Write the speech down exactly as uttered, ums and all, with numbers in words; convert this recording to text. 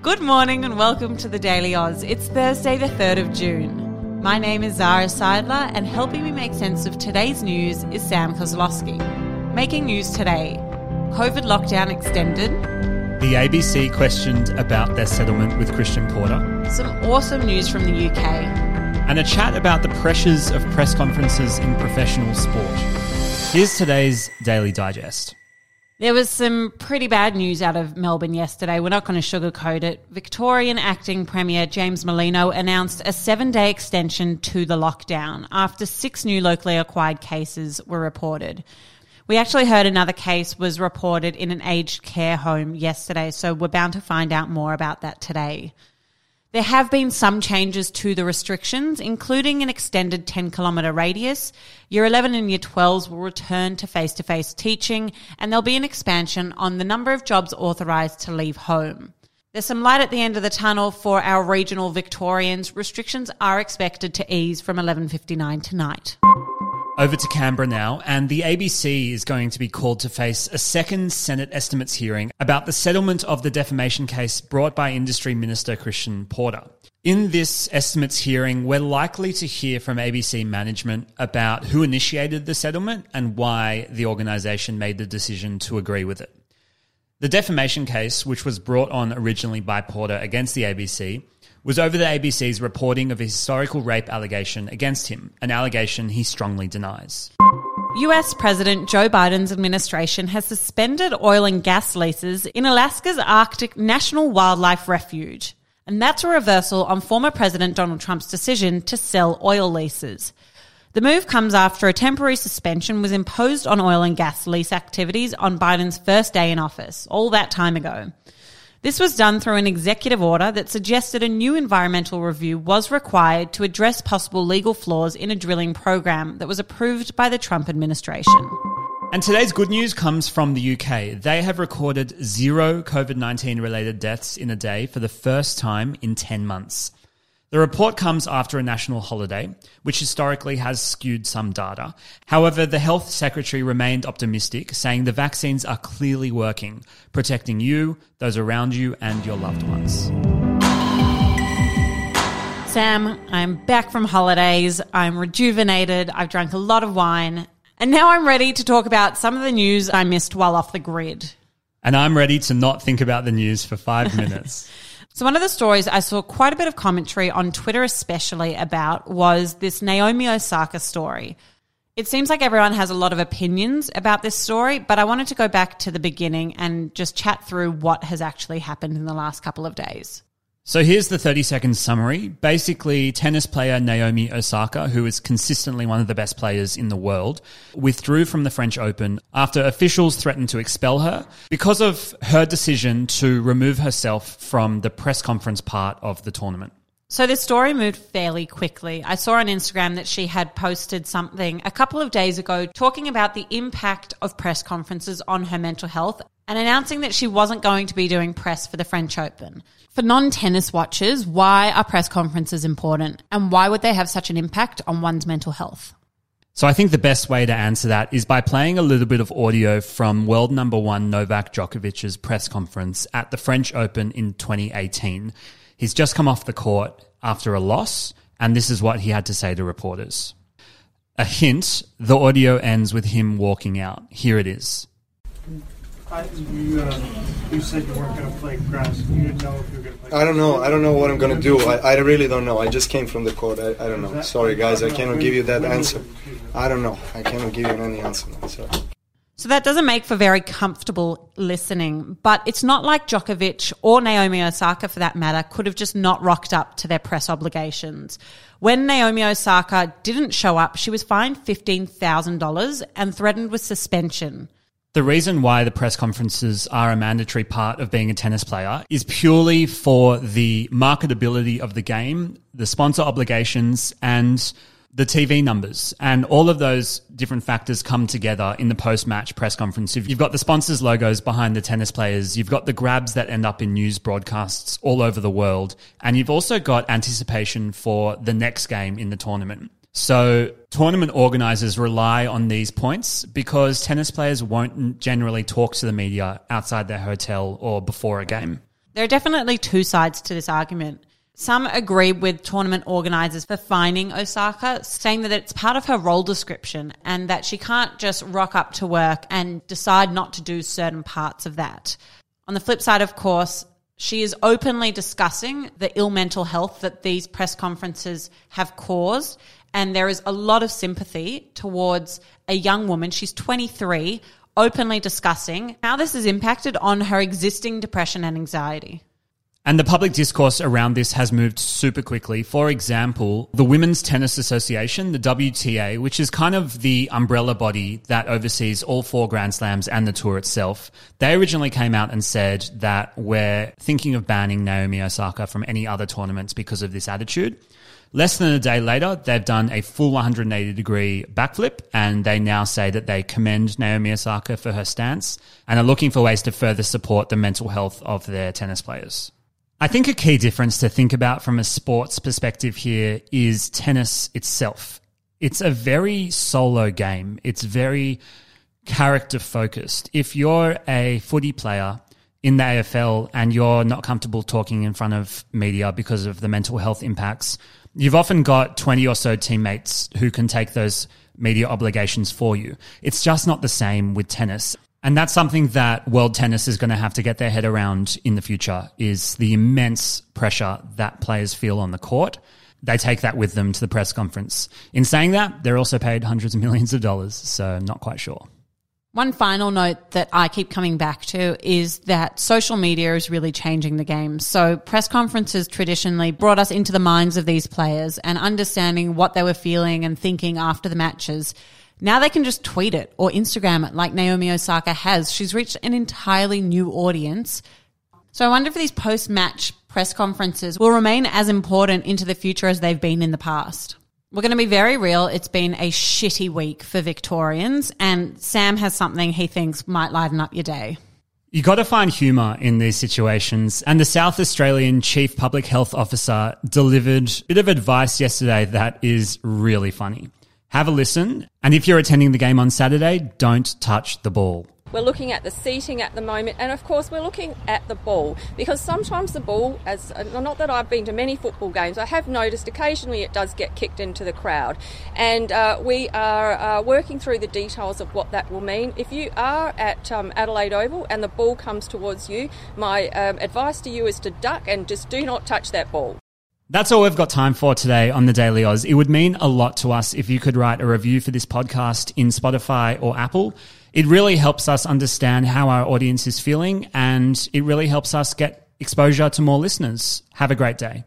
Good morning and welcome to the Daily Oz. It's Thursday the third of June. My name is Zara Seidler and helping me make sense of today's news is Sam Kozlowski. Making news today, COVID lockdown extended. The A B C questioned about their settlement with Christian Porter. Some awesome news from the U K. And a chat about the pressures of press conferences in professional sport. Here's today's Daily Digest. There was some pretty bad news out of Melbourne yesterday. We're not going to sugarcoat it. Victorian Acting Premier James Molino announced a seven-day extension to the lockdown after six new locally acquired cases were reported. We actually heard another case was reported in an aged care home yesterday, so we're bound to find out more about that today. There have been some changes to the restrictions, including an extended ten-kilometre radius. Year eleven and Year twelves will return to face-to-face teaching, and there'll be an expansion on the number of jobs authorised to leave home. There's some light at the end of the tunnel for our regional Victorians. Restrictions are expected to ease from eleven fifty-nine tonight. Over to Canberra now, and the A B C is going to be called to face a second Senate estimates hearing about the settlement of the defamation case brought by Industry Minister Christian Porter. In this estimates hearing, we're likely to hear from A B C management about who initiated the settlement and why the organisation made the decision to agree with it. The defamation case, which was brought on originally by Porter against the A B C, was over the A B C's reporting of a historical rape allegation against him, an allegation he strongly denies. U S President Joe Biden's administration has suspended oil and gas leases in Alaska's Arctic National Wildlife Refuge, and that's a reversal on former President Donald Trump's decision to sell oil leases. The move comes after a temporary suspension was imposed on oil and gas lease activities on Biden's first day in office, all that time ago. This was done through an executive order that suggested a new environmental review was required to address possible legal flaws in a drilling program that was approved by the Trump administration. And today's good news comes from the U K. They have recorded zero COVID nineteen related deaths in a day for the first time in ten months. The report comes after a national holiday, which historically has skewed some data. However, the Health Secretary remained optimistic, saying the vaccines are clearly working, protecting you, those around you, and your loved ones. Sam, I'm back from holidays. I'm rejuvenated. I've drunk a lot of wine. And now I'm ready to talk about some of the news I missed while off the grid. And I'm ready to not think about the news for five minutes. So one of the stories I saw quite a bit of commentary on Twitter especially about was this Naomi Osaka story. It seems like everyone has a lot of opinions about this story, but I wanted to go back to the beginning and just chat through what has actually happened in the last couple of days. So here's the thirty-second summary. Basically, tennis player Naomi Osaka, who is consistently one of the best players in the world, withdrew from the French Open after officials threatened to expel her because of her decision to remove herself from the press conference part of the tournament. So this story moved fairly quickly. I saw on Instagram that she had posted something a couple of days ago talking about the impact of press conferences on her mental health and announcing that she wasn't going to be doing press for the French Open. For non-tennis watchers, why are press conferences important and why would they have such an impact on one's mental health? So I think the best way to answer that is by playing a little bit of audio from world number one Novak Djokovic's press conference at the French Open in twenty eighteen. He's just come off the court after a loss, and this is what he had to say to reporters. A hint, the audio ends with him walking out. Here it is. I, you, uh, you said you weren't going to play grass. You didn't know if you were going to play grass. I don't know. I don't know what I'm going to do. I, I really don't know. I just came from the court. I, I don't know. Sorry, guys. I cannot give you that answer. I don't know. I cannot give you any answer. Sorry. So that doesn't make for very comfortable listening, but it's not like Djokovic or Naomi Osaka, for that matter, could have just not rocked up to their press obligations. When Naomi Osaka didn't show up, she was fined fifteen thousand dollars and threatened with suspension. The reason why the press conferences are a mandatory part of being a tennis player is purely for the marketability of the game, the sponsor obligations, and the T V numbers, and all of those different factors come together in the post-match press conference. You've got the sponsors' logos behind the tennis players, you've got the grabs that end up in news broadcasts all over the world, and you've also got anticipation for the next game in the tournament. So tournament organisers rely on these points because tennis players won't generally talk to the media outside their hotel or before a game. There are definitely two sides to this argument. Some agree with tournament organisers for fining Osaka, saying that it's part of her role description and that she can't just rock up to work and decide not to do certain parts of that. On the flip side, of course, she is openly discussing the ill mental health that these press conferences have caused, and there is a lot of sympathy towards a young woman, she's twenty-three, openly discussing how this has impacted on her existing depression and anxiety. And the public discourse around this has moved super quickly. For example, the Women's Tennis Association, the W T A, which is kind of the umbrella body that oversees all four Grand Slams and the tour itself, they originally came out and said that we're thinking of banning Naomi Osaka from any other tournaments because of this attitude. Less than a day later, they've done a full one hundred eighty degree backflip, and they now say that they commend Naomi Osaka for her stance and are looking for ways to further support the mental health of their tennis players. I think a key difference to think about from a sports perspective here is tennis itself. It's a very solo game. It's very character focused. If you're a footy player in the A F L and you're not comfortable talking in front of media because of the mental health impacts, you've often got twenty or so teammates who can take those media obligations for you. It's just not the same with tennis. And that's something that world tennis is going to have to get their head around in the future, is the immense pressure that players feel on the court. They take that with them to the press conference. In saying that, they're also paid hundreds of millions of dollars, so I'm not quite sure. One final note that I keep coming back to is that social media is really changing the game. So press conferences traditionally brought us into the minds of these players and understanding what they were feeling and thinking after the matches. Now they can just tweet it or Instagram it like Naomi Osaka has. She's reached an entirely new audience. So I wonder if these post-match press conferences will remain as important into the future as they've been in the past. We're going to be very real. It's been a shitty week for Victorians, and Sam has something he thinks might liven up your day. You got to find humour in these situations, and the South Australian Chief Public Health Officer delivered a bit of advice yesterday that is really funny. Have a listen, and if you're attending the game on Saturday, don't touch the ball. We're looking at the seating at the moment, and of course we're looking at the ball, because sometimes the ball, as not that I've been to many football games, I have noticed occasionally it does get kicked into the crowd, and uh, we are uh, working through the details of what that will mean. If you are at um, Adelaide Oval and the ball comes towards you, my um, advice to you is to duck and just do not touch that ball. That's all we've got time for today on The Daily Oz. It would mean a lot to us if you could write a review for this podcast in Spotify or Apple. It really helps us understand how our audience is feeling, and it really helps us get exposure to more listeners. Have a great day.